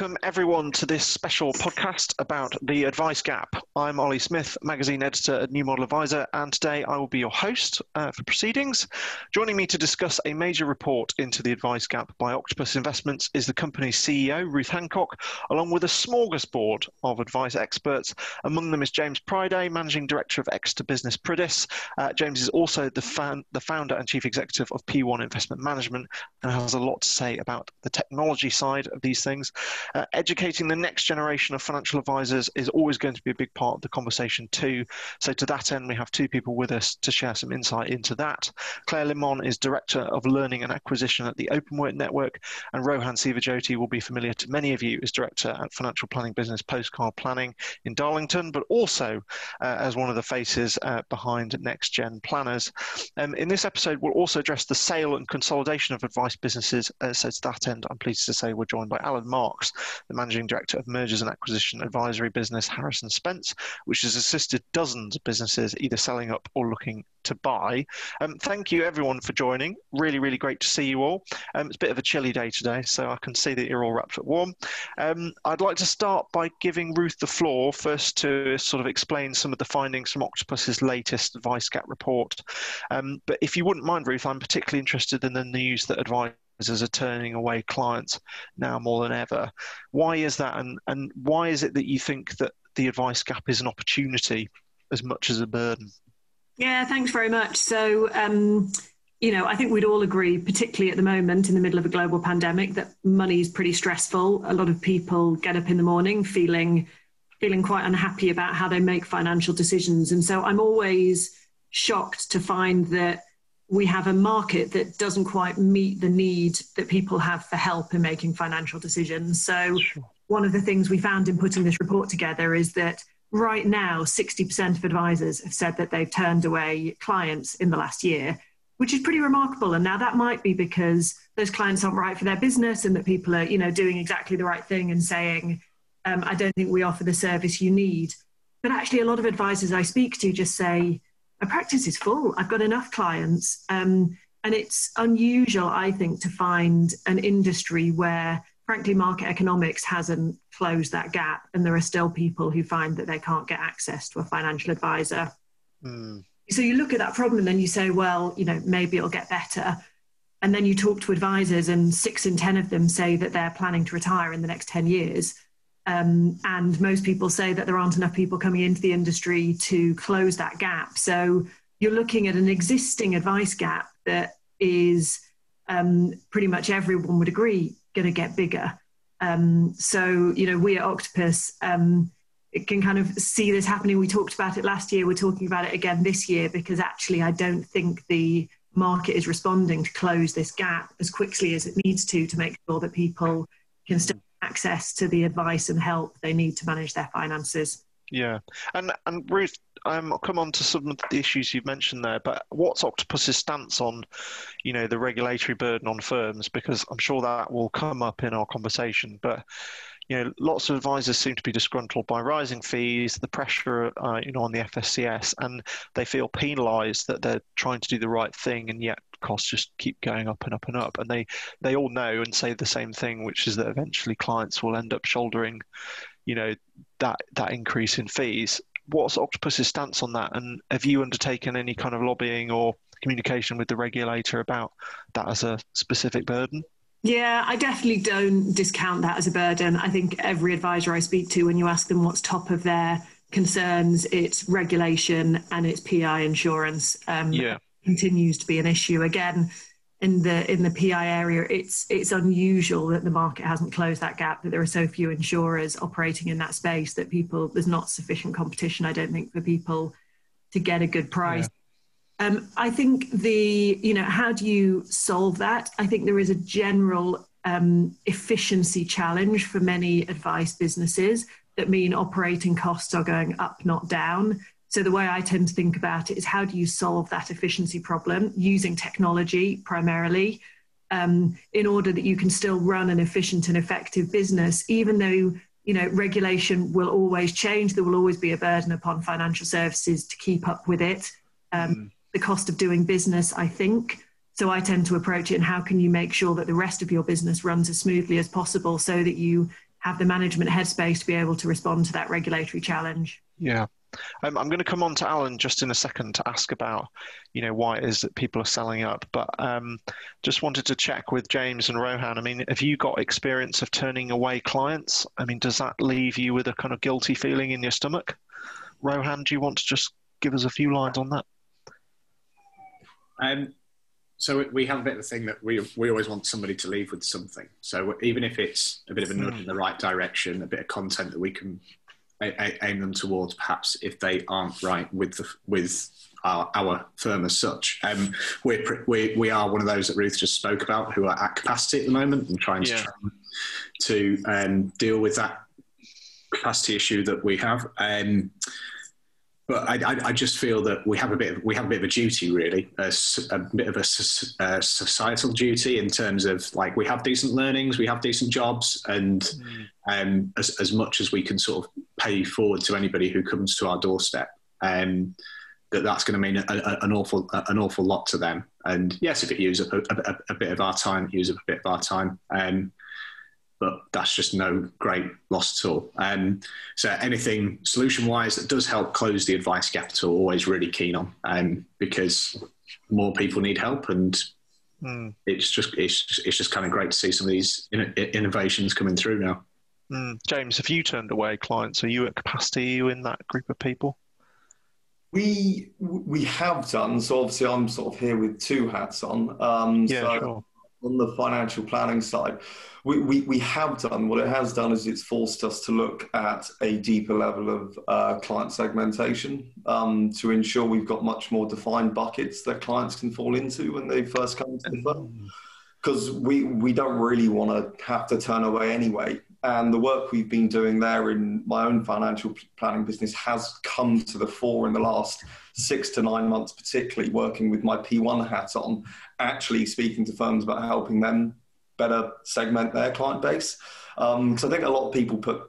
welcome everyone to this special podcast about the advice gap. I'm Ollie Smith, magazine editor at New Model Advisor, and today I will be your host for proceedings. Joining me to discuss a major report into the advice gap by Octopus Investments is the company's CEO, Ruth Handcock, along with a smorgasbord of advice experts. Among them is James Priday, managing director of Exeter Business Prydis. James is also the founder and chief executive of P1 Investment Management and has a lot to say about the technology side of these things. Educating the next generation of financial advisors is always going to be a big part of the conversation too. So to that end, we have two people with us to share some insight into that. Claire Limon is Director of Learning and Acquisition at the Openwork Network, and Rohan Sivajoti will be familiar to many of you as Director at Financial Planning Business Postcard Planning in Darlington, but also as one of the faces behind Next Gen Planners. In this episode, we'll also address the sale and consolidation of advice businesses. So to that end, I'm pleased to say we're joined by Alan Marks, the managing director of mergers and acquisition advisory business Harrison Spence, which has assisted dozens of businesses either selling up or looking to buy. Thank you everyone for joining. Really great to see you all. It's a bit of a chilly day today, so I can see that you're all wrapped up warm. I'd like to start by giving Ruth the floor first to sort of explain some of the findings from Octopus's latest advice gap report. But if you wouldn't mind, Ruth, I'm particularly interested in the news that advisors are turning away clients now more than ever. Why is that, and why is it that you think that the advice gap is an opportunity as much as a burden? Yeah, thanks very much. So, you know, I think we'd all agree, particularly at the moment in the middle of a global pandemic, that money is pretty stressful. A lot of people get up in the morning feeling quite unhappy about how they make financial decisions. And so I'm always shocked to find that we have a market that doesn't quite meet the need that people have for help in making financial decisions. So one of the things we found in putting this report together is that right now, 60% of advisors have said that they've turned away clients in the last year, which is pretty remarkable. And now that might be because those clients aren't right for their business and that people are, you know, doing exactly the right thing and saying, I don't think we offer the service you need. But actually a lot of advisors I speak to just say, my practice is full. I've got enough clients. And it's unusual, I think, to find an industry where, frankly, market economics hasn't closed that gap. And there are still people who find that they can't get access to a financial advisor. Mm. So you look at that problem and then you say, well, you know, maybe it'll get better. And then you talk to advisors and 6 in 10 of them say that they're planning to retire in the next 10 years. And most people say that there aren't enough people coming into the industry to close that gap. So you're looking at an existing advice gap that is pretty much everyone would agree going to get bigger. So, you know, we at Octopus can kind of see this happening. We talked about it last year. We're talking about it again this year because actually I don't think the market is responding to close this gap as quickly as it needs to make sure that people can still access to the advice and help they need to manage their finances. Yeah, and Ruth, I'll come on to some of the issues you've mentioned there, but what's Octopus's stance on, you know, the regulatory burden on firms? Because I'm sure that will come up in our conversation, but, you know, lots of advisors seem to be disgruntled by rising fees, the pressure, you know, on the FSCS, and they feel penalised that they're trying to do the right thing and yet costs just keep going up and up and up, and they all know and say the same thing, which is that eventually clients will end up shouldering, you know, that increase in fees. What's Octopus's stance on that, and have you undertaken any kind of lobbying or communication with the regulator about that as a specific burden? Yeah, I definitely don't discount that as a burden. I think every advisor I speak to, when you ask them what's top of their concerns, it's regulation and it's PI insurance. Continues to be an issue. Again, in the PI area, it's unusual that the market hasn't closed that gap, that there are so few insurers operating in that space, that there's not sufficient competition, I don't think, for people to get a good price. Yeah. I think how do you solve that? I think there is a general efficiency challenge for many advice businesses that mean operating costs are going up, not down. So the way I tend to think about it is, how do you solve that efficiency problem using technology primarily, in order that you can still run an efficient and effective business, even though, you know, regulation will always change. There will always be a burden upon financial services to keep up with it. The cost of doing business, I think. So I tend to approach it, and how can you make sure that the rest of your business runs as smoothly as possible so that you have the management headspace to be able to respond to that regulatory challenge. Yeah. I'm going to come on to Alan just in a second to ask about, you know, why it is that people are selling up. But just wanted to check with James and Rohan. I mean, have you got experience of turning away clients? I mean, does that leave you with a kind of guilty feeling in your stomach? Rohan, do you want to just give us a few lines on that? So we have a bit of a thing that we always want somebody to leave with something. So even if it's a bit of a nudge in the right direction, a bit of content that we can aim them towards, perhaps if they aren't right with our firm as such. We are one of those that Ruth just spoke about who are at capacity at the moment and trying to deal with that capacity issue that we have. But I just feel that we have a bit of a duty, really, a bit of a societal duty in terms of, like, we have decent learnings, we have decent jobs, and as much as we can sort of pay forward to anybody who comes to our doorstep, that's going to mean an awful lot to them. And yes, if it uses up a bit of our time, but that's just no great loss at all. So anything solution-wise that does help close the advice gap at all, always really keen on, because more people need help, and it's just kind of great to see some of these innovations coming through now. James, have you turned away clients? Are you at capacity? Are you in that group of people? We have done. So obviously I'm sort of here with two hats on. On the financial planning side, we have done, what it has done is it's forced us to look at a deeper level of client segmentation to ensure we've got much more defined buckets that clients can fall into when they first come to the firm. Because we don't really want to have to turn away anyway. And the work we've been doing there in my own financial planning business has come to the fore in the last 6 to 9 months, particularly working with my P1 hat on, actually speaking to firms about helping them better segment their client base. So I think a lot of people put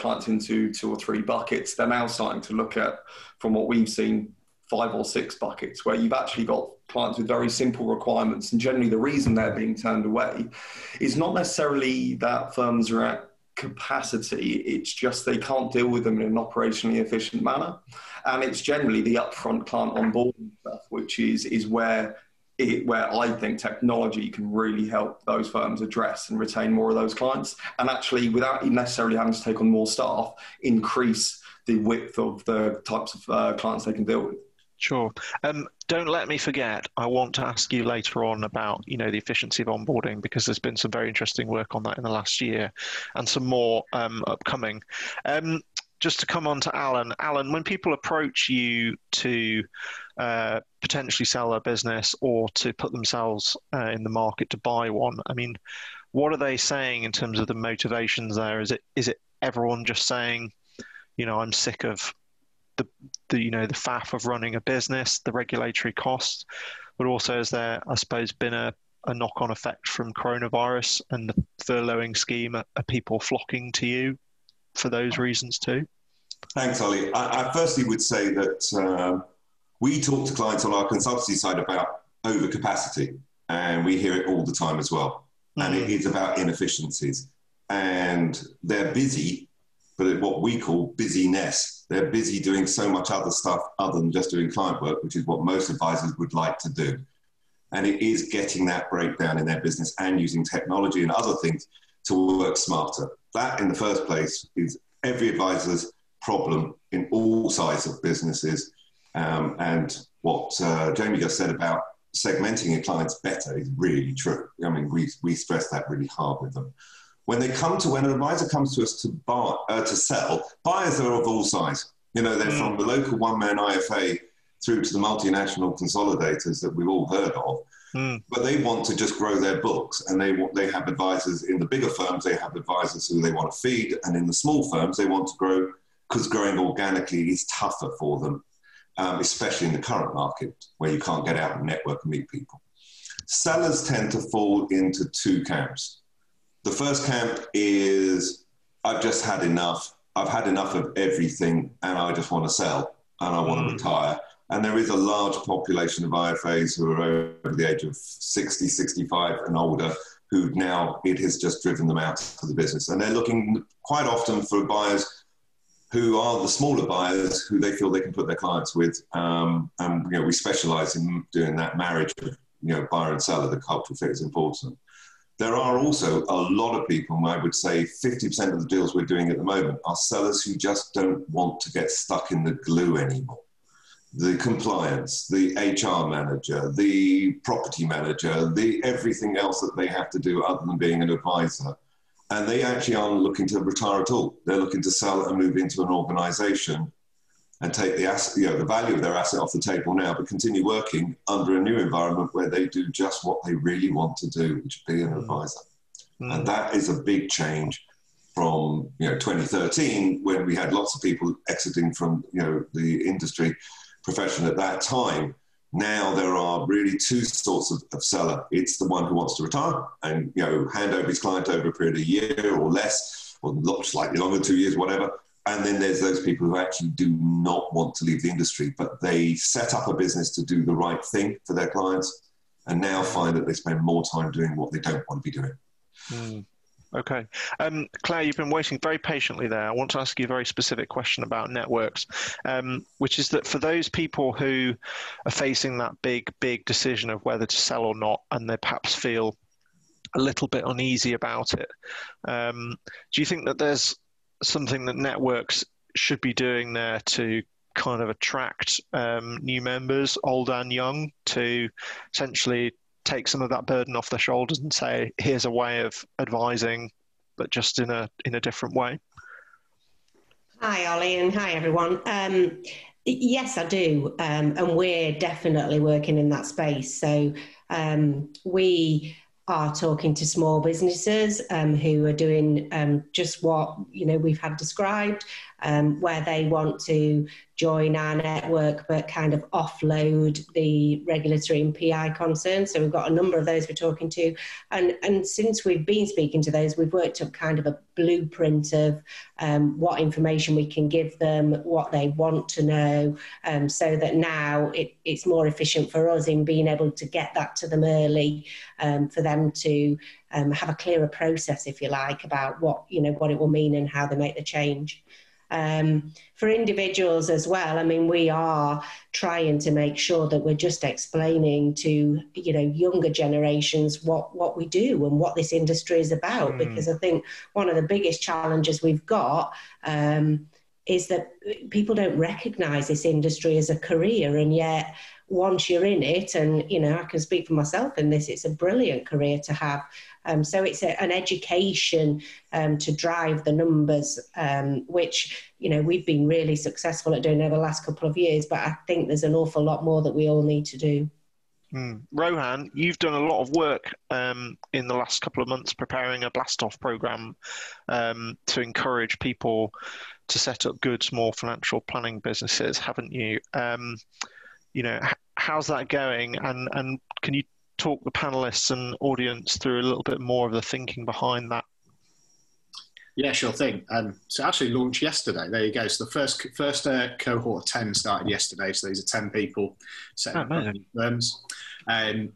clients into 2 or 3 buckets. They're now starting to look at, from what we've seen, 5 or 6 buckets, where you've actually got clients with very simple requirements. And generally the reason they're being turned away is not necessarily that firms are at capacity, it's just they can't deal with them in an operationally efficient manner. And it's generally the upfront client onboarding stuff, which is where I think technology can really help those firms address and retain more of those clients. And actually, without necessarily having to take on more staff, increase the width of the types of clients they can deal with. Sure. Don't let me forget, I want to ask you later on about, you know, the efficiency of onboarding, because there's been some very interesting work on that in the last year and some more upcoming. Just to come on to Alan. Alan, when people approach you to potentially sell their business or to put themselves in the market to buy one, I mean, what are they saying in terms of the motivations there? Is it everyone just saying, you know, I'm sick of the faff of running a business, the regulatory costs, but also has there, I suppose, been a knock-on effect from coronavirus and the furloughing scheme? Are people flocking to you for those reasons too? Thanks, Ollie. I firstly would say that we talk to clients on our consultancy side about overcapacity, and we hear it all the time as well. And it is about inefficiencies. And they're busy, but what we call busyness. They're busy doing so much other stuff other than just doing client work, which is what most advisors would like to do. And it is getting that breakdown in their business and using technology and other things to work smarter. That, in the first place, is every advisor's problem in all sizes of businesses. And what Jamie just said about segmenting your clients better is really true. I mean, we stress that really hard with them. When an advisor comes to us to sell, buyers are of all sizes. You know, they're from the local one-man IFA through to the multinational consolidators that we've all heard of. But they want to just grow their books, and they have advisors in the bigger firms. They have advisors who they want to feed, and in the small firms they want to grow, because growing organically is tougher for them, especially in the current market where you can't get out and network and meet people. Sellers tend to fall into 2 camps. The first camp is, I've just had enough. I've had enough of everything, and I just want to sell, and I want to retire. And there is a large population of IFAs who are over the age of 60, 65 and older who now it has just driven them out of the business. And they're looking quite often for buyers who are the smaller buyers who they feel they can put their clients with. And you know, we specialize in doing that marriage of buyer and seller. The cultural fit is important. There are also a lot of people, and I would say 50% of the deals we're doing at the moment are sellers who just don't want to get stuck in the glue anymore. The compliance, the HR manager, the property manager, the everything else that they have to do other than being an advisor. And they actually aren't looking to retire at all. They're looking to sell and move into an organization and take the asset, the value of their asset off the table now, but continue working under a new environment where they do just what they really want to do, which is be an advisor. Mm. And that is a big change from 2013, when we had lots of people exiting from the industry profession at that time. Now there are really two sorts of seller. It's the one who wants to retire and hand over his client over a period of a year or less, or slightly longer, 2 years, whatever. And then there's those people who actually do not want to leave the industry, but they set up a business to do the right thing for their clients and now find that they spend more time doing what they don't want to be doing. Mm. Okay. Claire, you've been waiting very patiently there. I want to ask you a very specific question about networks, which is that for those people who are facing that big, big decision of whether to sell or not, and they perhaps feel a little bit uneasy about it, do you think that there's something that networks should be doing there to kind of attract new members, old and young, to essentially take some of that burden off their shoulders and say, here's a way of advising, but just in a different way? Hi, Ollie, and hi, everyone. Yes, I do. And we're definitely working in that space. So we are talking to small businesses who are doing just what we've had described, where they want to join our network but kind of offload the regulatory and PI concerns. So we've got a number of those we're talking to, and since we've been speaking to those, we've worked up kind of a blueprint of what information we can give them, what they want to know, so that now it's more efficient for us in being able to get that to them early, for them to have a clearer process, if you like, about what it will mean and how they make the change. For individuals as well, I mean, we are trying to make sure that we're just explaining to younger generations what we do and what this industry is about, because I think one of the biggest challenges we've got is that people don't recognize this industry as a career, and yet once you're in it, and I can speak for myself in this, it's a brilliant career to have. So it's an education to drive the numbers, which we've been really successful at doing over the last couple of years, but I think there's an awful lot more that we all need to do. Mm. Rohan, you've done a lot of work in the last couple of months preparing a blast-off programme to encourage people to set up good small financial planning businesses, haven't you? How's that going? And can you talk the panellists and audience through a little bit more of the thinking behind that? Yeah, sure thing. So actually launched yesterday. There you go. So the first cohort of 10 started yesterday. So these are 10 people setting up new firms. And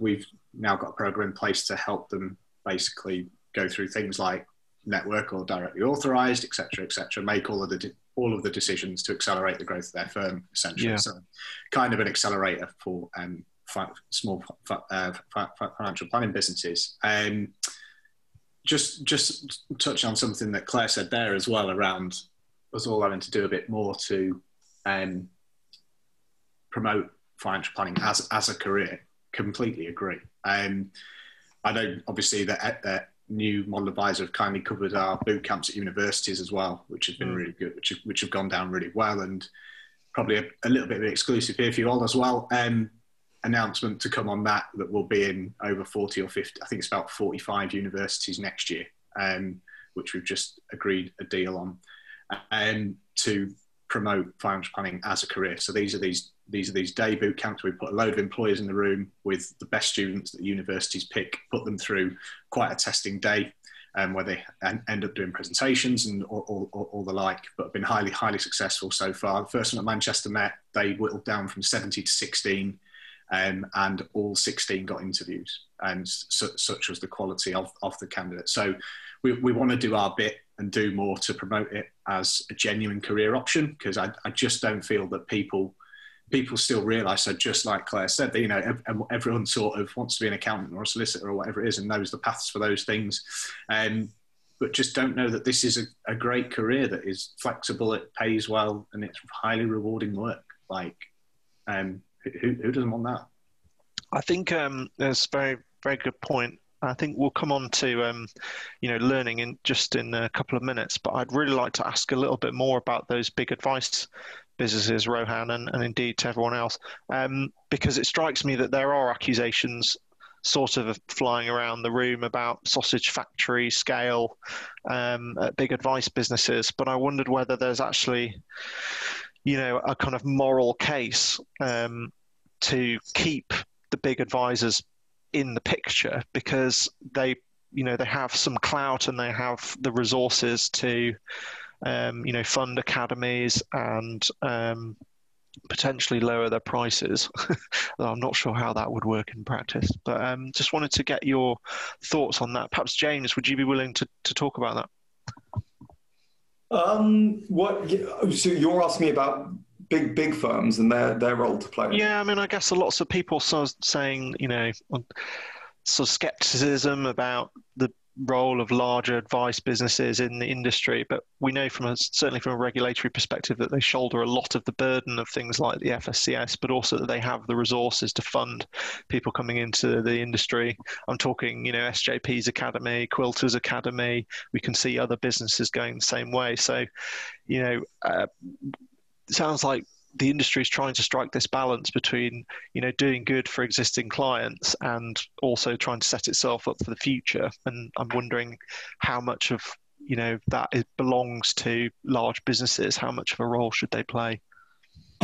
we've now got a program in place to help them basically go through things like network or directly authorised, et cetera, make all of the decisions to accelerate the growth of their firm, essentially. Yeah. So kind of an accelerator for small financial planning businesses. Just touch on something that Claire said there as well, around us all having to do a bit more to promote financial planning as a career. Completely agree. I know, obviously, that New Model Advisor have kindly covered our boot camps at universities as well, which have been really good, which have gone down really well, and probably a little bit of an exclusive here for you all as well. Announcement to come on that will be in over 40 or 50, I think it's about 45 universities next year, which we've just agreed a deal on, to promote financial planning as a career. So these are these day boot camps. We put a load of employers in the room with the best students that universities pick, put them through quite a testing day, where they end up doing presentations and all the like, but have been highly, highly successful so far. The first one at Manchester Met, they whittled down from 70 to 16, and all 16 got interviews, and such was the quality of the candidate. So we want to do our bit and do more to promote it as a genuine career option, because I just don't feel that people still realise. So just like Claire said, that, you know, everyone sort of wants to be an accountant or a solicitor or whatever it is and knows the paths for those things, but just don't know that this is a great career that is flexible, it pays well, and it's highly rewarding work. Like, who doesn't want that? I think that's a very, very good point. I think we'll come on to, you know, learning in just in a couple of minutes, but I'd really like to ask a little bit more about those big advice businesses, Rohan, and indeed to everyone else, because it strikes me that there are accusations sort of flying around the room about sausage factory scale at big advice businesses, but I wondered whether there's actually, you know, a kind of moral case to keep the big advisors in the picture, because they, you know, they have some clout and they have the resources to, you know, fund academies and potentially lower their prices. I'm not sure how that would work in practice, but just wanted to get your thoughts on that. Perhaps James, would you be willing to talk about that? So you're asking me about big firms and their role to play. Yeah, I mean, I guess lots of people sort of saying, you know, sort of skepticism about the role of larger advice businesses in the industry, but we know from certainly from a regulatory perspective that they shoulder a lot of the burden of things like the FSCS, but also that they have the resources to fund people coming into the industry. I'm talking, you know, SJP's Academy, Quilters Academy. We can see other businesses going the same way. So, you know, it sounds like the industry is trying to strike this balance between, you know, doing good for existing clients and also trying to set itself up for the future. And I'm wondering how much of, you know, that belongs to large businesses. How much of a role should they play?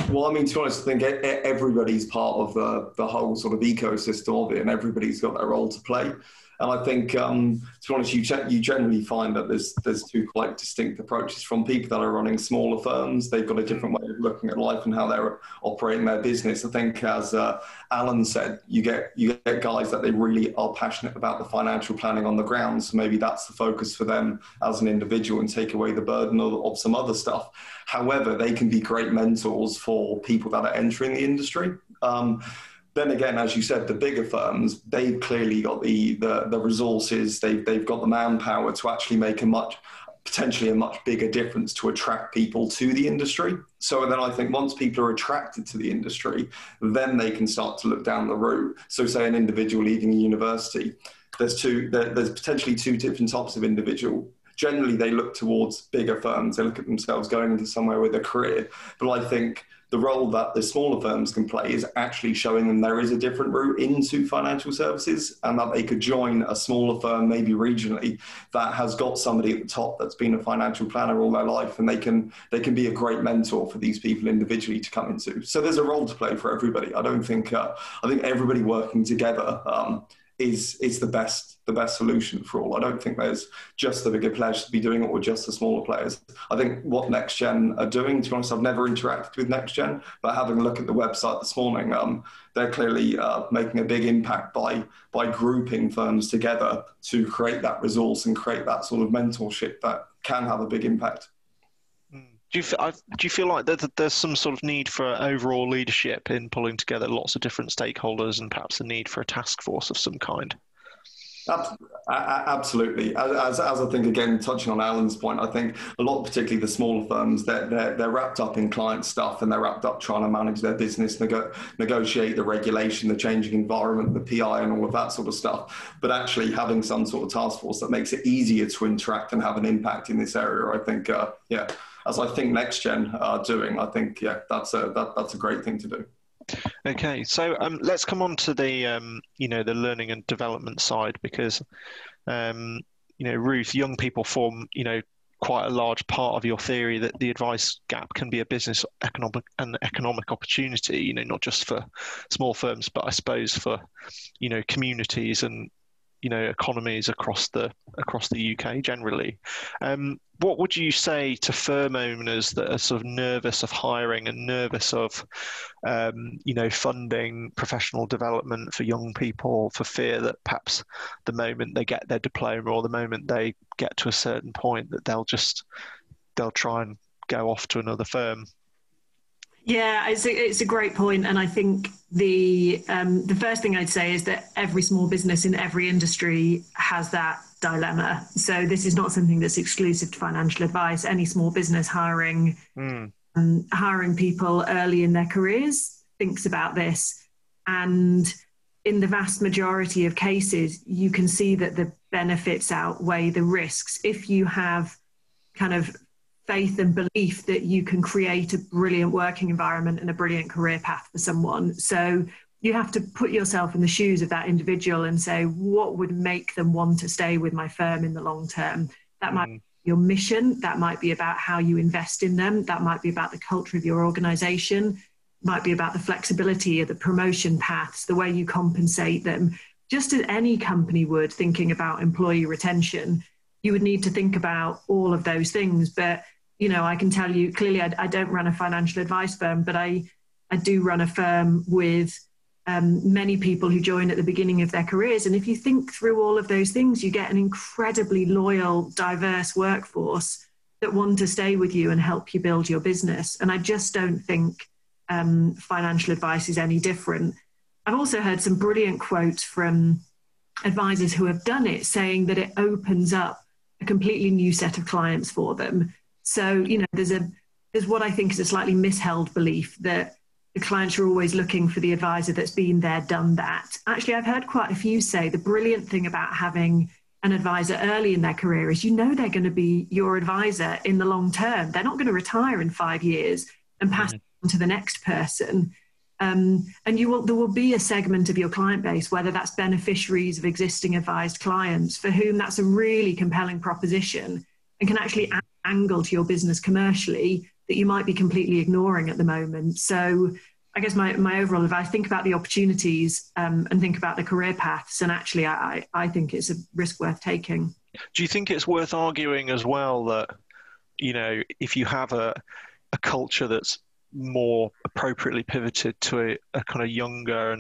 Well, I mean, to be honest, I think everybody's part of the whole sort of ecosystem of it, and everybody's got their role to play. And I think, to be honest, you generally find that there's two quite distinct approaches from people that are running smaller firms. They've got a different way of looking at life and how they're operating their business. I think, as Alan said, you get guys that they really are passionate about the financial planning on the ground. So maybe that's the focus for them as an individual, and take away the burden of some other stuff. However, they can be great mentors for people that are entering the industry. Then again, as you said, the bigger firms, they've clearly got the resources, they've got the manpower to actually make potentially a much bigger difference to attract people to the industry. So then I think once people are attracted to the industry, then they can start to look down the route. So say an individual leaving a university, there's potentially two different types of individual. Generally, they look towards bigger firms, they look at themselves going into somewhere with a career, but I think the role that the smaller firms can play is actually showing them there is a different route into financial services, and that they could join a smaller firm, maybe regionally, that has got somebody at the top that's been a financial planner all their life, and they can be a great mentor for these people individually to come into. So there's a role to play for everybody. I think everybody working together is the best solution for all. I don't think there's just the bigger players to be doing it or just the smaller players. I think what Next Gen are doing, to be honest, I've never interacted with Next Gen, but having a look at the website this morning, they're clearly making a big impact by grouping firms together to create that resource and create that sort of mentorship that can have a big impact. Do you feel like there's some sort of need for overall leadership in pulling together lots of different stakeholders, and perhaps a need for a task force of some kind? Absolutely. As I think, again, touching on Alan's point, I think a lot, particularly the smaller firms, they're wrapped up in client stuff, and they're wrapped up trying to manage their business, negotiate the regulation, the changing environment, the PI and all of that sort of stuff. But actually having some sort of task force that makes it easier to interact and have an impact in this area, I think, yeah, as I think Next Gen are doing, I think, yeah, that's a great thing to do. Okay, so let's come on to the you know, the learning and development side, because you know, Ruth, young people form, you know, quite a large part of your theory that the advice gap can be a business economic opportunity, you know, not just for small firms, but I suppose for, you know, communities and, you know, economies across the UK generally. What would you say to firm owners that are sort of nervous of hiring and nervous of, you know, funding professional development for young people for fear that perhaps the moment they get their diploma or the moment they get to a certain point that they'll try and go off to another firm? Yeah, it's a great point. And I think the first thing I'd say is that every small business in every industry has that dilemma. So this is not something that's exclusive to financial advice. Any small business hiring, hiring people early in their careers thinks about this. And in the vast majority of cases, you can see that the benefits outweigh the risks. If you have kind of faith and belief that you can create a brilliant working environment and a brilliant career path for someone. So you have to put yourself in the shoes of that individual and say, what would make them want to stay with my firm in the long term? That might be your mission. That might be about how you invest in them. That might be about the culture of your organization. It might be about the flexibility of the promotion paths, the way you compensate them. Just as any company would, thinking about employee retention, you would need to think about all of those things. But you know, I can tell you clearly, I don't run a financial advice firm, but I do run a firm with many people who join at the beginning of their careers. And if you think through all of those things, you get an incredibly loyal, diverse workforce that want to stay with you and help you build your business. And I just don't think financial advice is any different. I've also heard some brilliant quotes from advisors who have done it, saying that it opens up a completely new set of clients for them. So, you know, there's what I think is a slightly misheld belief that the clients are always looking for the advisor that's been there, done that. Actually, I've heard quite a few say the brilliant thing about having an advisor early in their career is, you know, they're going to be your advisor in the long term. They're not going to retire in 5 years and pass on to the next person. And there will be a segment of your client base, whether that's beneficiaries of existing advised clients, for whom that's a really compelling proposition and can actually add angle to your business commercially that you might be completely ignoring at the moment. So I guess my overall advice, think about the opportunities and think about the career paths. And actually, I think it's a risk worth taking. Do you think it's worth arguing as well that, you know, if you have a culture that's more appropriately pivoted to a kind of younger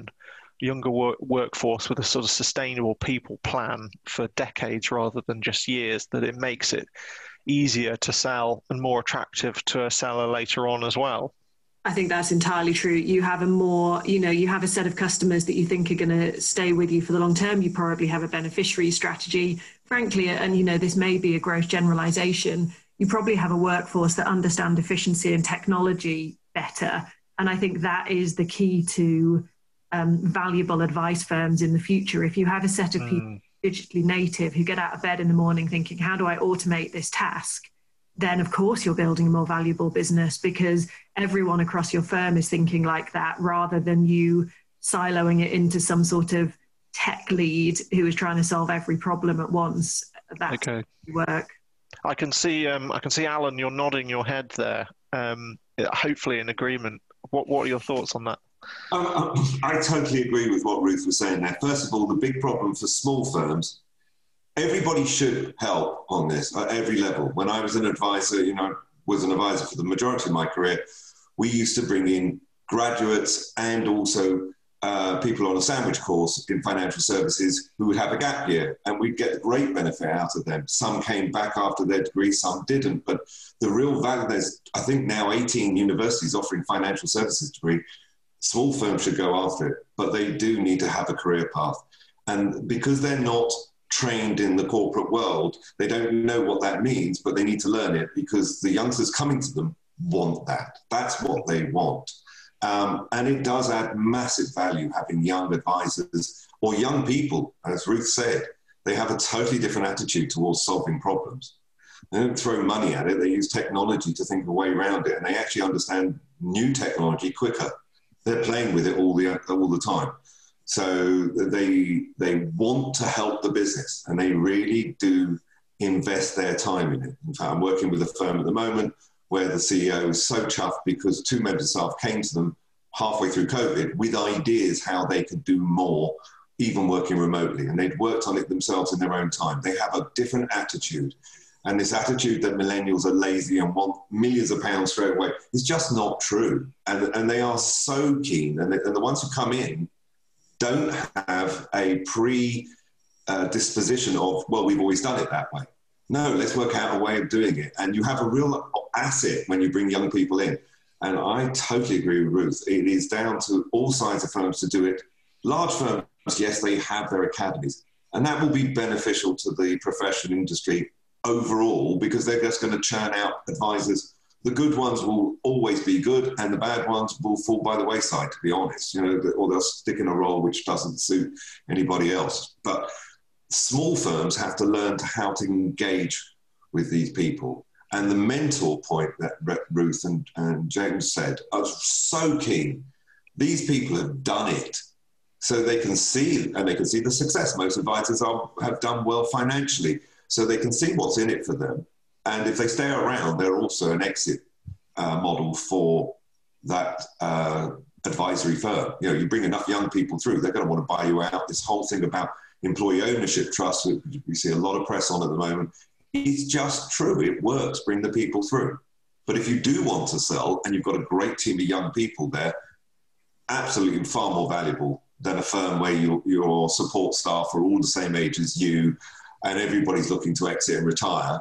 workforce with a sort of sustainable people plan for decades rather than just years, that it makes it easier to sell and more attractive to a seller later on as well? I think that's entirely true. You have a set of customers that you think are going to stay with you for the long term. You probably have a beneficiary strategy, frankly, and you know, this may be a gross generalization. You probably have a workforce that understand efficiency and technology better. And I think that is the key to valuable advice firms in the future. If you have a set of people digitally native who get out of bed in the morning thinking, how do I automate this task? Then of course you're building a more valuable business, because everyone across your firm is thinking like that, rather than you siloing it into some sort of tech lead who is trying to solve every problem at once. That's okay. Work. I can see Alan, you're nodding your head there, hopefully in agreement. What are your thoughts on that? I totally agree with what Ruth was saying there. First of all, the big problem for small firms, everybody should help on this at every level. When I was an advisor, for the majority of my career, we used to bring in graduates and also people on a sandwich course in financial services who would have a gap year, and we'd get great benefit out of them. Some came back after their degree, some didn't. But the real value, there's, I think now 18 universities offering financial services degree. Small firms should go after it, but they do need to have a career path. And because they're not trained in the corporate world, they don't know what that means, but they need to learn it, because the youngsters coming to them want that. That's what they want. And it does add massive value having young advisors or young people. As Ruth said, they have a totally different attitude towards solving problems. They don't throw money at it. They use technology to think a way around it, and they actually understand new technology quicker. They're playing with it all the time. So they want to help the business, and they really do invest their time in it. In fact, I'm working with a firm at the moment where the CEO is so chuffed because 2 members of staff came to them halfway through COVID with ideas how they could do more even working remotely, and they'd worked on it themselves in their own time. They have a different attitude, and this attitude that millennials are lazy and want millions of pounds straight away is just not true. And they are so keen, and the ones who come in don't have a predisposition of, well, we've always done it that way. No, let's work out a way of doing it. And you have a real asset when you bring young people in. And I totally agree with Ruth. It is down to all sides of firms to do it. Large firms, yes, they have their academies, and that will be beneficial to the profession industry overall, because they're just going to churn out advisors. The good ones will always be good, and the bad ones will fall by the wayside, to be honest, you know, or they'll stick in a role which doesn't suit anybody else. But small firms have to learn how to engage with these people. And the mentor point that Ruth and James said, I was so keen. These people have done it. So they can see, and they can see the success. Most advisors have done well financially, so they can see what's in it for them. And if they stay around, they're also an exit model for that advisory firm. You know, you bring enough young people through, they're going to want to buy you out. This whole thing about employee ownership trust, which we see a lot of press on at the moment, it's just true. It works. Bring the people through. But if you do want to sell and you've got a great team of young people there, absolutely far more valuable than a firm where your support staff are all the same age as you and everybody's looking to exit and retire.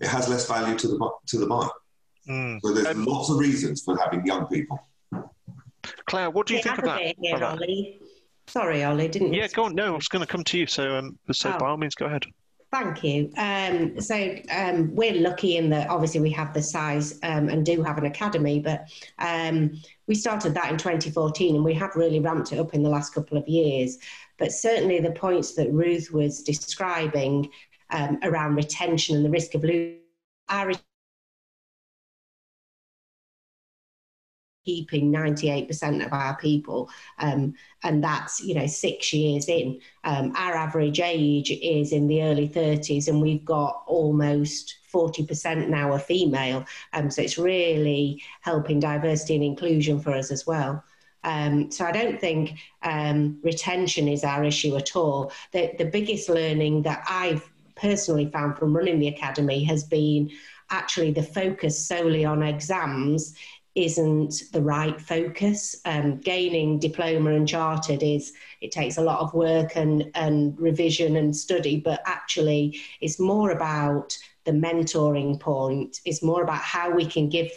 It has less value to the buyer. Mm. So there's lots of reasons for having young people. Claire, what do you think about that? Here, Ollie. Sorry, Ollie, didn't you? Yeah, go on. No, I was going to come to you. So by all means, go ahead. Thank you. We're lucky in that obviously we have the size and do have an academy, but we started that in 2014 and we have really ramped it up in the last couple of years. But certainly the points that Ruth was describing around retention and the risk of losing are keeping 98% of our people, and that's, you know, 6 years in. Our average age is in the early 30s, and we've got almost 40% now are female, so it's really helping diversity and inclusion for us as well. So I don't think retention is our issue at all. The biggest learning that I've personally found from running the academy has been actually the focus solely on exams isn't the right focus. Gaining diploma and chartered it takes a lot of work and revision and study, but actually it's more about the mentoring point. It's more about how we can give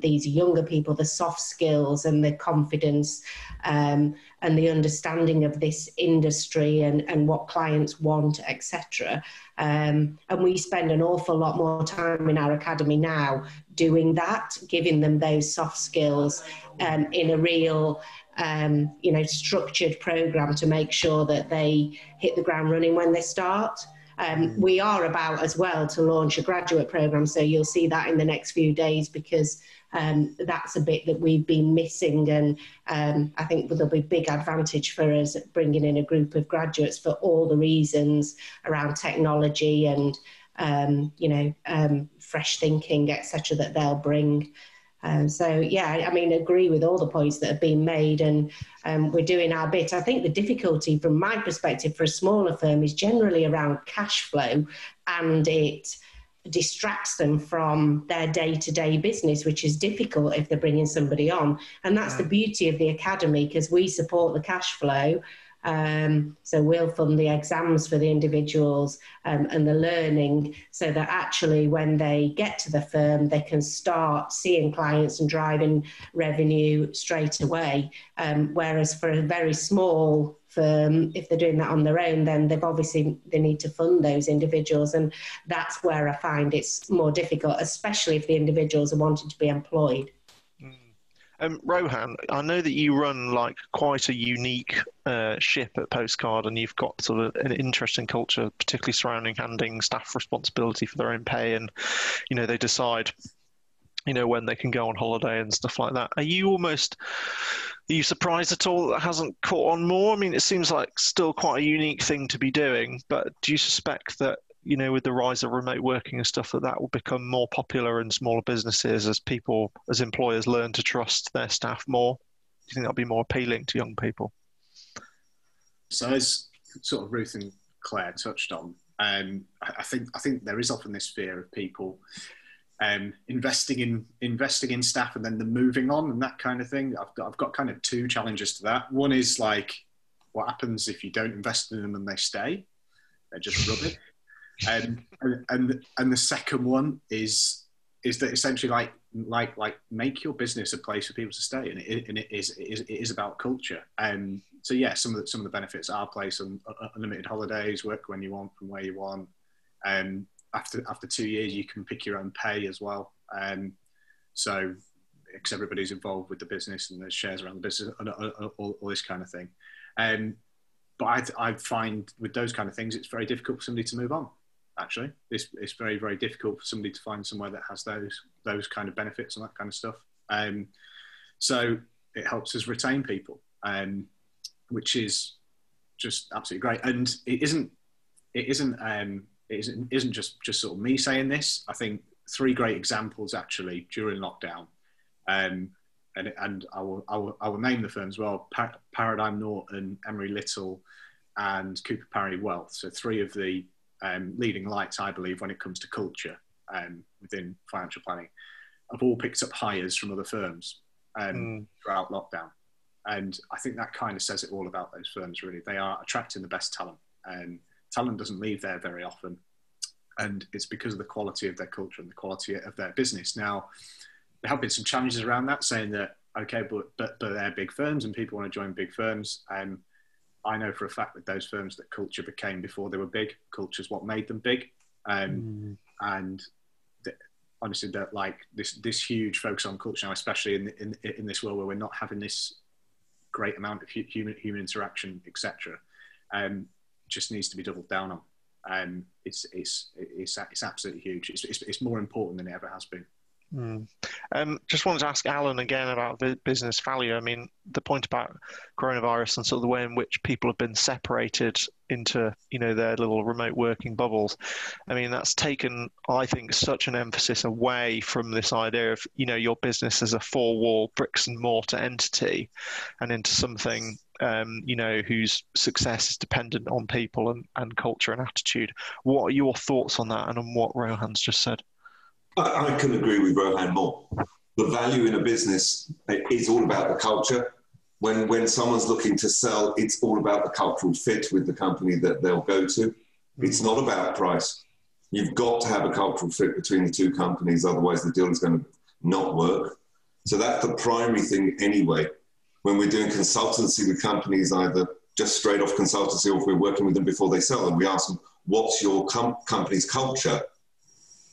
these younger people the soft skills and the confidence and the understanding of this industry and what clients want, etc. And we spend an awful lot more time in our academy now doing that, giving them those soft skills in a real, structured program to make sure that they hit the ground running when they start. We are about as well to launch a graduate program, so you'll see that in the next few days, because that's a bit that we've been missing, and I think there'll be big advantage for us bringing in a group of graduates for all the reasons around technology and fresh thinking, etc., that they'll bring. Agree with all the points that have been made, and we're doing our bit. I think the difficulty from my perspective for a smaller firm is generally around cash flow, and it distracts them from their day-to-day business, which is difficult if they're bringing somebody on. And that's the beauty of the academy, because we support the cash flow. So we'll fund the exams for the individuals and the learning, so that actually when they get to the firm, they can start seeing clients and driving revenue straight away. Whereas for a very small firm, if they're doing that on their own, then they need to fund those individuals. And that's where I find it's more difficult, especially if the individuals are wanting to be employed. Rohan, I know that you run like quite a unique ship at Postcard, and you've got sort of an interesting culture, particularly surrounding handing staff responsibility for their own pay, and they decide when they can go on holiday and stuff like that. Are you surprised at all that hasn't caught on more? I mean, it seems like still quite a unique thing to be doing, but do you suspect that with the rise of remote working and stuff, that will become more popular in smaller businesses as employers learn to trust their staff more? Do you think that'll be more appealing to young people? So as sort of Ruth and Claire touched on, I think there is often this fear of people investing in staff and then them moving on and that kind of thing. I've got kind of two challenges to that. One is like, what happens if you don't invest in them and they stay? They're just rubbish. And the second one is that essentially like make your business a place for people to stay, and it is about culture. So yeah, some of the benefits are place and unlimited holidays, work when you want from where you want. After 2 years, you can pick your own pay as well. So because everybody's involved with the business and there's shares around the business and all this kind of thing. But I find with those kind of things, it's very difficult for somebody to move on. Actually, it's very, very difficult for somebody to find somewhere that has those kind of benefits and that kind of stuff. So it helps us retain people, which is just absolutely great. And it isn't just sort of me saying this. I think three great examples actually during lockdown, and I will name the firm as well: Paradigm Norton, Emery Little, and Cooper Parry Wealth. So three of the leading lights, I believe, when it comes to culture within financial planning, have all picked up hires from other firms throughout lockdown. And I think that kind of says it all about those firms, really. They are attracting the best talent, and talent doesn't leave there very often. And it's because of the quality of their culture and the quality of their business. Now, there have been some challenges around that, saying that, okay, but they're big firms and people want to join big firms. I know for a fact with those firms that culture became before they were big. Culture's what made them big. And honestly, that like this huge focus on culture now, especially in this world where we're not having this great amount of human interaction, etc., just needs to be doubled down on. It's absolutely huge. It's more important than it ever has been. Just wanted to ask Alan again about the business value. I mean, the point about coronavirus and sort of the way in which people have been separated into, you know, their little remote working bubbles. I mean, that's taken, I think, such an emphasis away from this idea of, you know, your business as a four-wall bricks and mortar entity, and into something, you know, whose success is dependent on people and culture and attitude. What are your thoughts on that and on what Rohan's just said? I couldn't agree with Rohan more. The value in a business is all about the culture. When someone's looking to sell, it's all about the cultural fit with the company that they'll go to. It's not about price. You've got to have a cultural fit between the two companies, otherwise the deal is going to not work. So that's the primary thing anyway. When we're doing consultancy with companies, either just straight off consultancy or if we're working with them before they sell them, we ask them, what's your company's culture?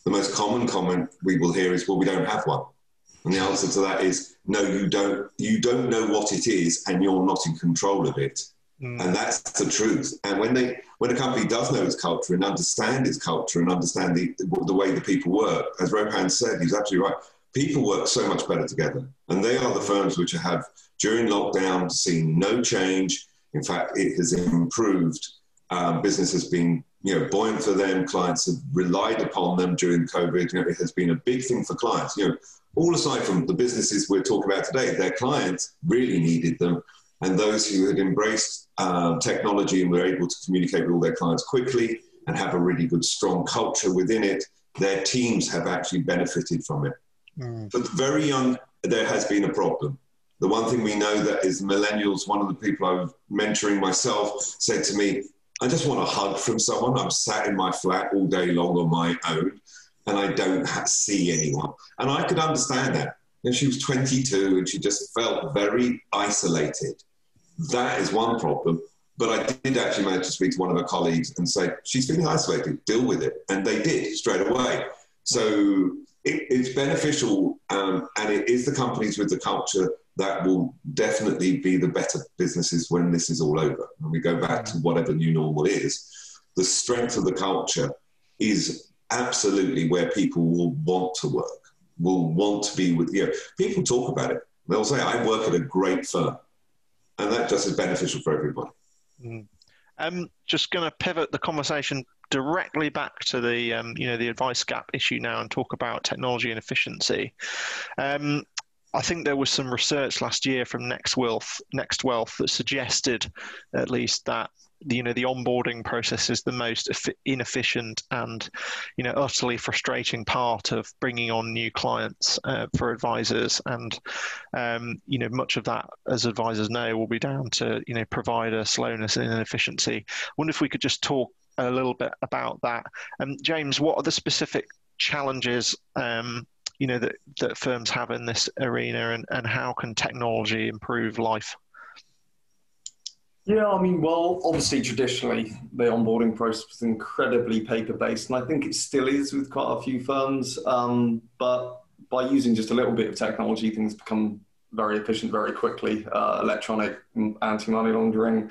The most common comment we will hear is, well, we don't have one. And the answer to that is, no, you don't know what it is and you're not in control of it. And that's the truth. And when a company does know its culture and understand its culture and understand the way the people work, as Rohan said, he's absolutely right, people work so much better together. And they are the firms which have, during lockdown, seen no change. In fact, it has improved. Business has been, you know, buoyant for them. Clients have relied upon them during COVID. You know, it has been a big thing for clients. You know, all aside from the businesses we're talking about today, their clients really needed them. And those who had embraced technology and were able to communicate with all their clients quickly and have a really good, strong culture within it, their teams have actually benefited from it. For the very young, there has been a problem. The one thing we know that is millennials, one of the people I was mentoring myself said to me, I just want a hug from someone. I'm sat in my flat all day long on my own and I don't see anyone. And I could understand that. And she was 22 and she just felt very isolated. That is one problem. But I did actually manage to speak to one of her colleagues and say, she's feeling isolated, deal with it. And they did straight away. So it's beneficial and it is the companies with the culture that will definitely be the better businesses when this is all over and we go back to whatever new normal is. The strength of the culture is absolutely where people will want to work, will want to be with, you know, people talk about it. They'll say, I work at a great firm. And that just is beneficial for everybody. I'm just going to pivot the conversation directly back to the, you know, the advice gap issue now and talk about technology and efficiency. I think there was some research last year from Next Wealth that suggested at least that the onboarding process is the most inefficient and utterly frustrating part of bringing on new clients for advisors, and much of that, as advisors know, will be down to provider slowness and inefficiency. I wonder if we could just talk a little bit about that. James, what are the specific challenges that firms have in this arena, and how can technology improve life? Yeah, I mean, well, obviously, traditionally, the onboarding process was incredibly paper-based, and I think it still is with quite a few firms. But by using just a little bit of technology, things become very efficient very quickly. Electronic anti-money laundering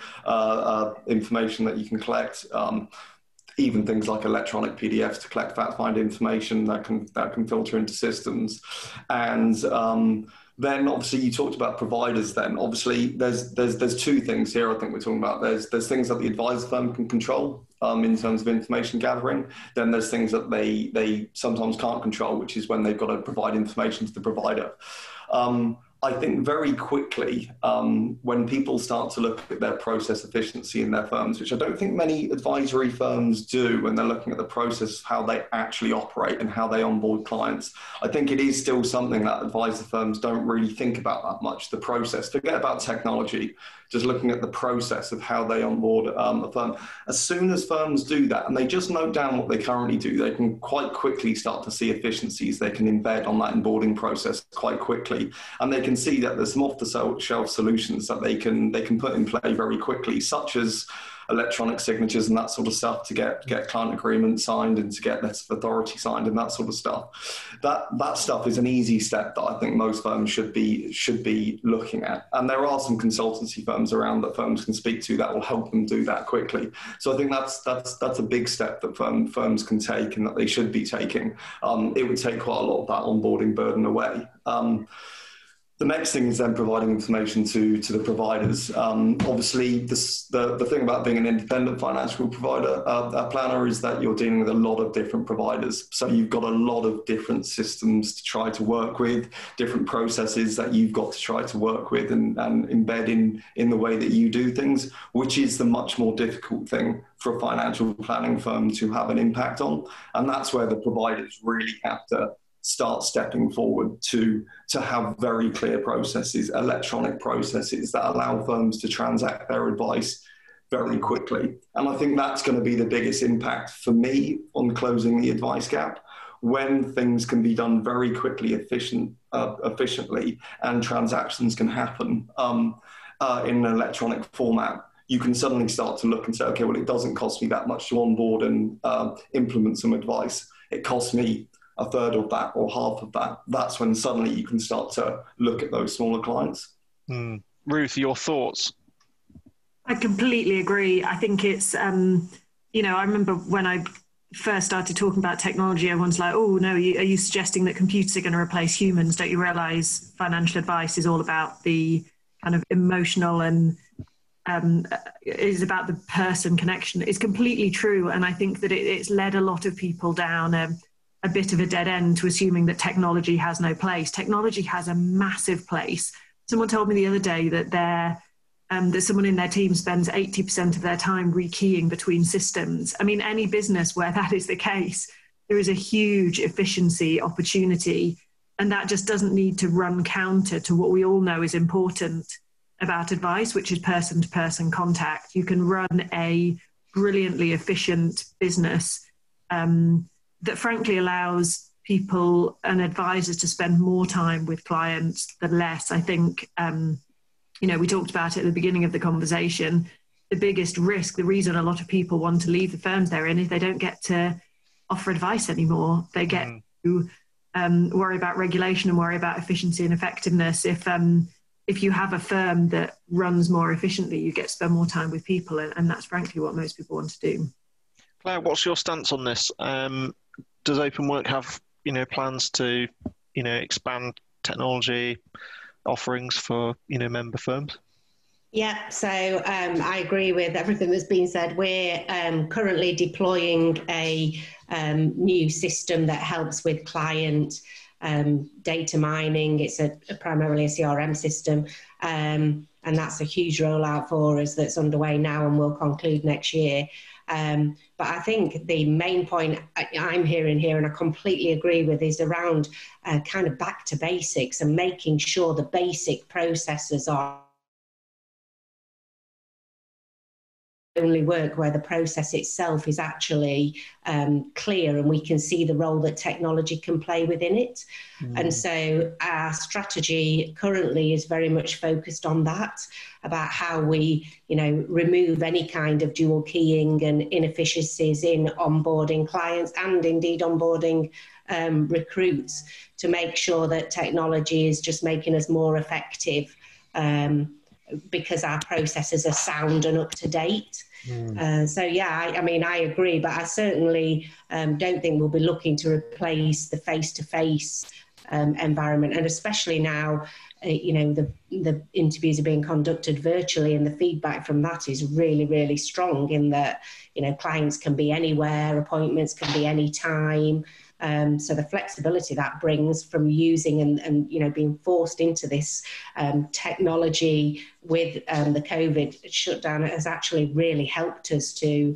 information that you can collect, even things like electronic PDFs to collect fact-find information that can filter into systems, and then obviously you talked about providers. Then obviously there's two things here I think we're talking about. There's things that the advisor firm can control in terms of information gathering. Then there's things that they sometimes can't control, which is when they've got to provide information to the provider. I think very quickly, when people start to look at their process efficiency in their firms, which I don't think many advisory firms do when they're looking at the process, how they actually operate and how they onboard clients, I think it is still something that advisor firms don't really think about that much, the process. Forget about technology, just looking at the process of how they onboard a firm. As soon as firms do that, and they just note down what they currently do, they can quite quickly start to see efficiencies they can embed on that onboarding process quite quickly. And they can see that there's some off-the-shelf solutions that they can put in play very quickly, such as electronic signatures and that sort of stuff to get client agreements signed and to get letters of authority signed and that sort of stuff. That stuff is an easy step that I think most firms should be looking at. And there are some consultancy firms around that firms can speak to that will help them do that quickly. So I think that's a big step that firms can take and that they should be taking. It would take quite a lot of that onboarding burden away. The next thing is then providing information to the providers. Obviously, the thing about being an independent financial provider, planner, is that you're dealing with a lot of different providers. So you've got a lot of different systems to try to work with, different processes that you've got to try to work with and embed in the way that you do things, which is the much more difficult thing for a financial planning firm to have an impact on. And that's where the providers really have to start stepping forward to have very clear processes, electronic processes that allow firms to transact their advice very quickly. And I think that's going to be the biggest impact for me on closing the advice gap, when things can be done very quickly, efficiently, and transactions can happen in an electronic format. You can suddenly start to look and say, okay, well, it doesn't cost me that much to onboard and implement some advice. It costs me a third of that or half of that. That's when suddenly you can start to look at those smaller clients. Ruth, your thoughts? I completely agree. I think it's, I remember when I first started talking about technology, everyone's like, oh no, are you suggesting that computers are going to replace humans? Don't you realize financial advice is all about the kind of emotional and is about the person connection. It's completely true. And I think that it's led a lot of people down a bit of a dead end to assuming that technology has no place. Technology has a massive place. Someone told me the other day that that someone in their team spends 80% of their time rekeying between systems. I mean, any business where that is the case, there is a huge efficiency opportunity, and that just doesn't need to run counter to what we all know is important about advice, which is person-to-person contact. You can run a brilliantly efficient business that frankly allows people and advisors to spend more time with clients than less. I think, we talked about it at the beginning of the conversation, the biggest risk, the reason a lot of people want to leave the firms they're in is they don't get to offer advice anymore. They get to worry about regulation and worry about efficiency and effectiveness. If you have a firm that runs more efficiently, you get to spend more time with people, and that's frankly what most people want to do. Claire, what's your stance on this? Does Openwork have, plans to, expand technology offerings for, member firms? Yeah, so I agree with everything that's been said. We're currently deploying a new system that helps with client data mining. It's a primarily a CRM system, and that's a huge rollout for us that's underway now and will conclude next year. But I think the main point I'm hearing here, and I completely agree with, is around kind of back to basics and making sure the basic processes are only work where the process itself is actually clear and we can see the role that technology can play within it. Mm. And so our strategy currently is very much focused on that, about how we, you know, remove any kind of dual keying and inefficiencies in onboarding clients and indeed onboarding recruits, to make sure that technology is just making us more effective, because our processes are sound and up to date. Mm. So yeah, I mean, I agree, but I certainly don't think we'll be looking to replace the face-to-face environment. And especially now, you know, the interviews are being conducted virtually, and the feedback from that is really, really strong, in that, you know, clients can be anywhere, appointments can be any time. So the flexibility that brings from using and you know, being forced into this technology with the COVID shutdown has actually really helped us to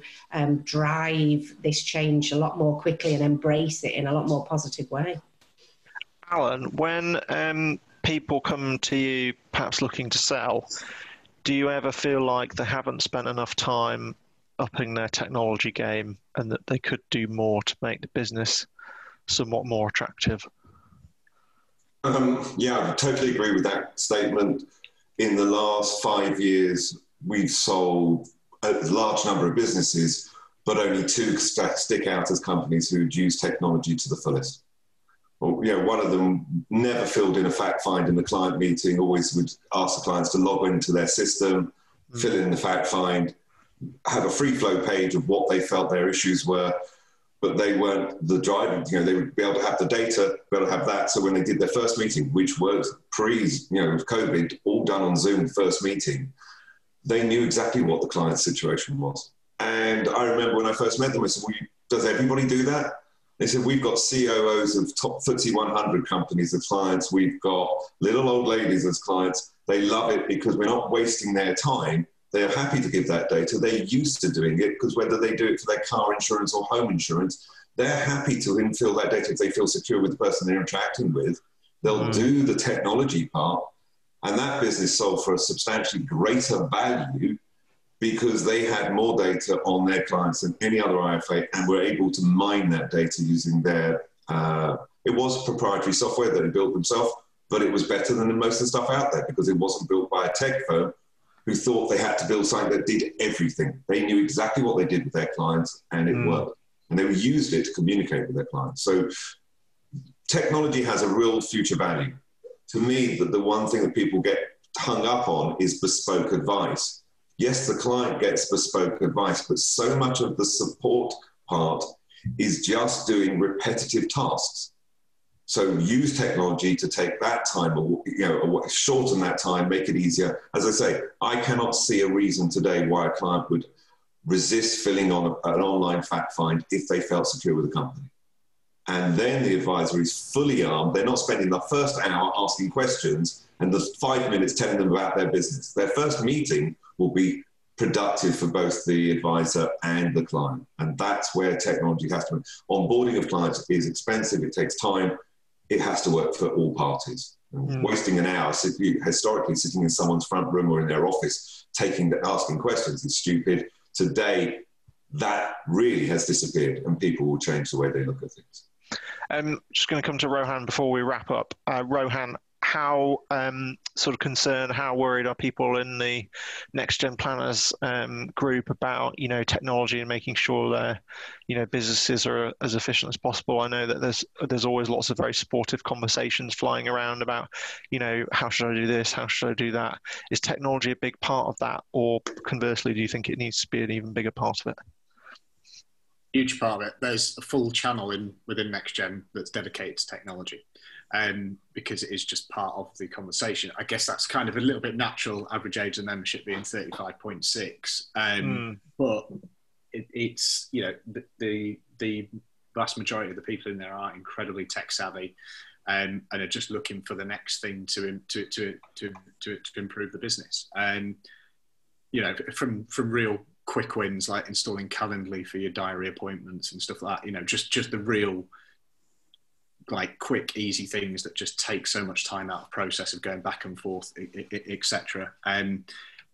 drive this change a lot more quickly and embrace it in a lot more positive way. Alan, when people come to you perhaps looking to sell, do you ever feel like they haven't spent enough time upping their technology game and that they could do more to make the business somewhat more attractive? Yeah, I totally agree with that statement. In the last 5 years, we've sold a large number of businesses, but only two stick out as companies who'd use technology to the fullest. Well, you know, one of them never filled in a fact find in the client meeting, always would ask the clients to log into their system, mm. fill in the fact find, have a free flow page of what they felt their issues were, but they weren't the driver. You know, they would be able to have the data, be able to have that. So when they did their first meeting, which was pre, you know, COVID, all done on Zoom first meeting, they knew exactly what the client's situation was. And I remember when I first met them, I said, well, does everybody do that? They said, we've got COOs of top FTSE 100 companies as clients. We've got little old ladies as clients. They love it because we're not wasting their time. They're happy to give that data. They're used to doing it, because whether they do it for their car insurance or home insurance, they're happy to infill that data. If they feel secure with the person they're interacting with, they'll mm. do the technology part. And that business sold for a substantially greater value because they had more data on their clients than any other IFA and were able to mine that data using their, it was proprietary software that they built themselves, but it was better than most of the stuff out there because it wasn't built by a tech firm who thought they had to build something that did everything. They knew exactly what they did with their clients, and it mm. worked. And they used it to communicate with their clients. So technology has a real future value. To me, the one thing that people get hung up on is bespoke advice. Yes, the client gets bespoke advice, but so much of the support part is just doing repetitive tasks. So use technology to take that time, you know, shorten that time, make it easier. As I say, I cannot see a reason today why a client would resist filling on an online fact find if they felt secure with the company. And then the advisor is fully armed. They're not spending the first hour asking questions and the 5 minutes telling them about their business. Their first meeting will be productive for both the advisor and the client. And that's where technology has to be. Onboarding of clients is expensive. It takes time. It has to work for all parties. Mm. Wasting an hour, historically, sitting in someone's front room or in their office, asking questions is stupid. Today, that really has disappeared, and people will change the way they look at things. Just going to come to Rohan before we wrap up. Rohan, how sort of concerned, how worried are people in the Next Gen Planners group about, you know, technology and making sure their, you know, businesses are as efficient as possible? I know that there's always lots of very supportive conversations flying around about, you know, how should I do this? How should I do that? Is technology a big part of that? Or conversely, do you think it needs to be an even bigger part of it? Huge part of it. There's a full channel within Next Gen that's dedicated to technology. Because it is just part of the conversation. I guess that's kind of a little bit natural, average age of membership being 35.6. But it's, you know, the vast majority of the people in there are incredibly tech savvy. and are just looking for the next thing to improve the business. You know, from real quick wins like installing Calendly for your diary appointments and stuff like that. You know, just the real like quick, easy things that just take so much time out of the process of going back and forth, etc.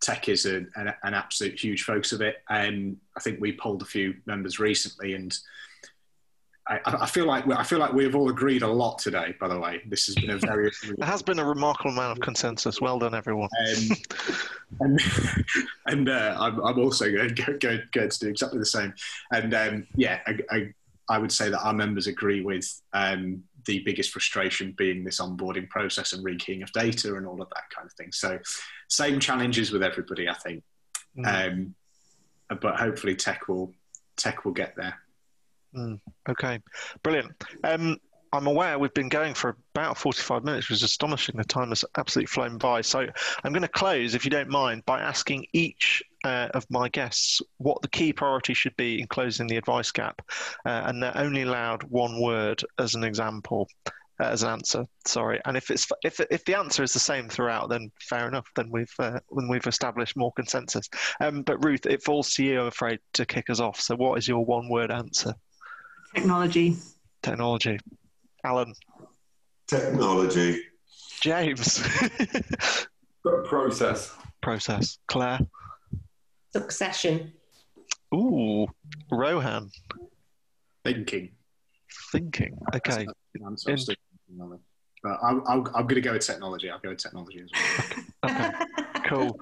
Tech is an absolute huge focus of it. I think we polled a few members recently, and I feel like we have all agreed a lot today. By the way, this has been a very there has been a remarkable amount of consensus. Well done, everyone. And I'm also going to do exactly the same. And yeah, I would say that our members agree with the biggest frustration being this onboarding process and rekeying of data and all of that kind of thing. So same challenges with everybody, I think. Mm. But hopefully tech will get there. Mm. Okay, brilliant. I'm aware we've been going for about 45 minutes, which is astonishing. The time has absolutely flown by. So I'm going to close, if you don't mind, by asking each of my guests what the key priority should be in closing the advice gap. And they're only allowed one word as an example, as an answer. Sorry. And if the answer is the same throughout, then fair enough. Then we've established more consensus. But Ruth, it falls to you, I'm afraid, to kick us off. So what is your one word answer? Technology. Technology. Alan. Technology. James. Process. Process. Claire. Succession. Ooh. Rohan. Thinking. Thinking. Okay. That's but I'm going to go with technology. I'll go with technology as well. Okay. Okay. Cool.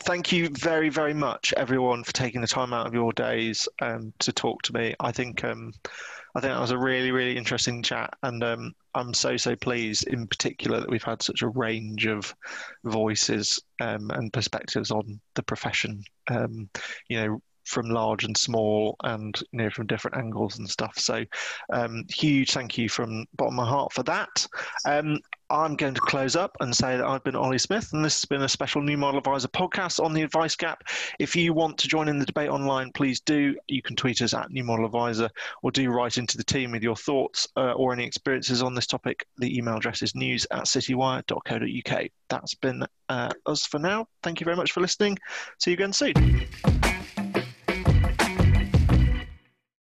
Thank you very, very much, everyone, for taking the time out of your days to talk to me. I think that was a really, really interesting chat, and I'm so pleased in particular that we've had such a range of voices and perspectives on the profession, you know, from large and small, and you know, from different angles and stuff. So huge thank you from the bottom of my heart for that. I'm going to close up and say that I've been Ollie Smith, and this has been a special New Model Advisor podcast on the advice gap. If you want to join in the debate online, please do. You can tweet us at New Model Advisor, or do write into the team with your thoughts or any experiences on this topic. The email address is news@citywire.co.uk. That's been us for now. Thank you very much for listening. See you again soon.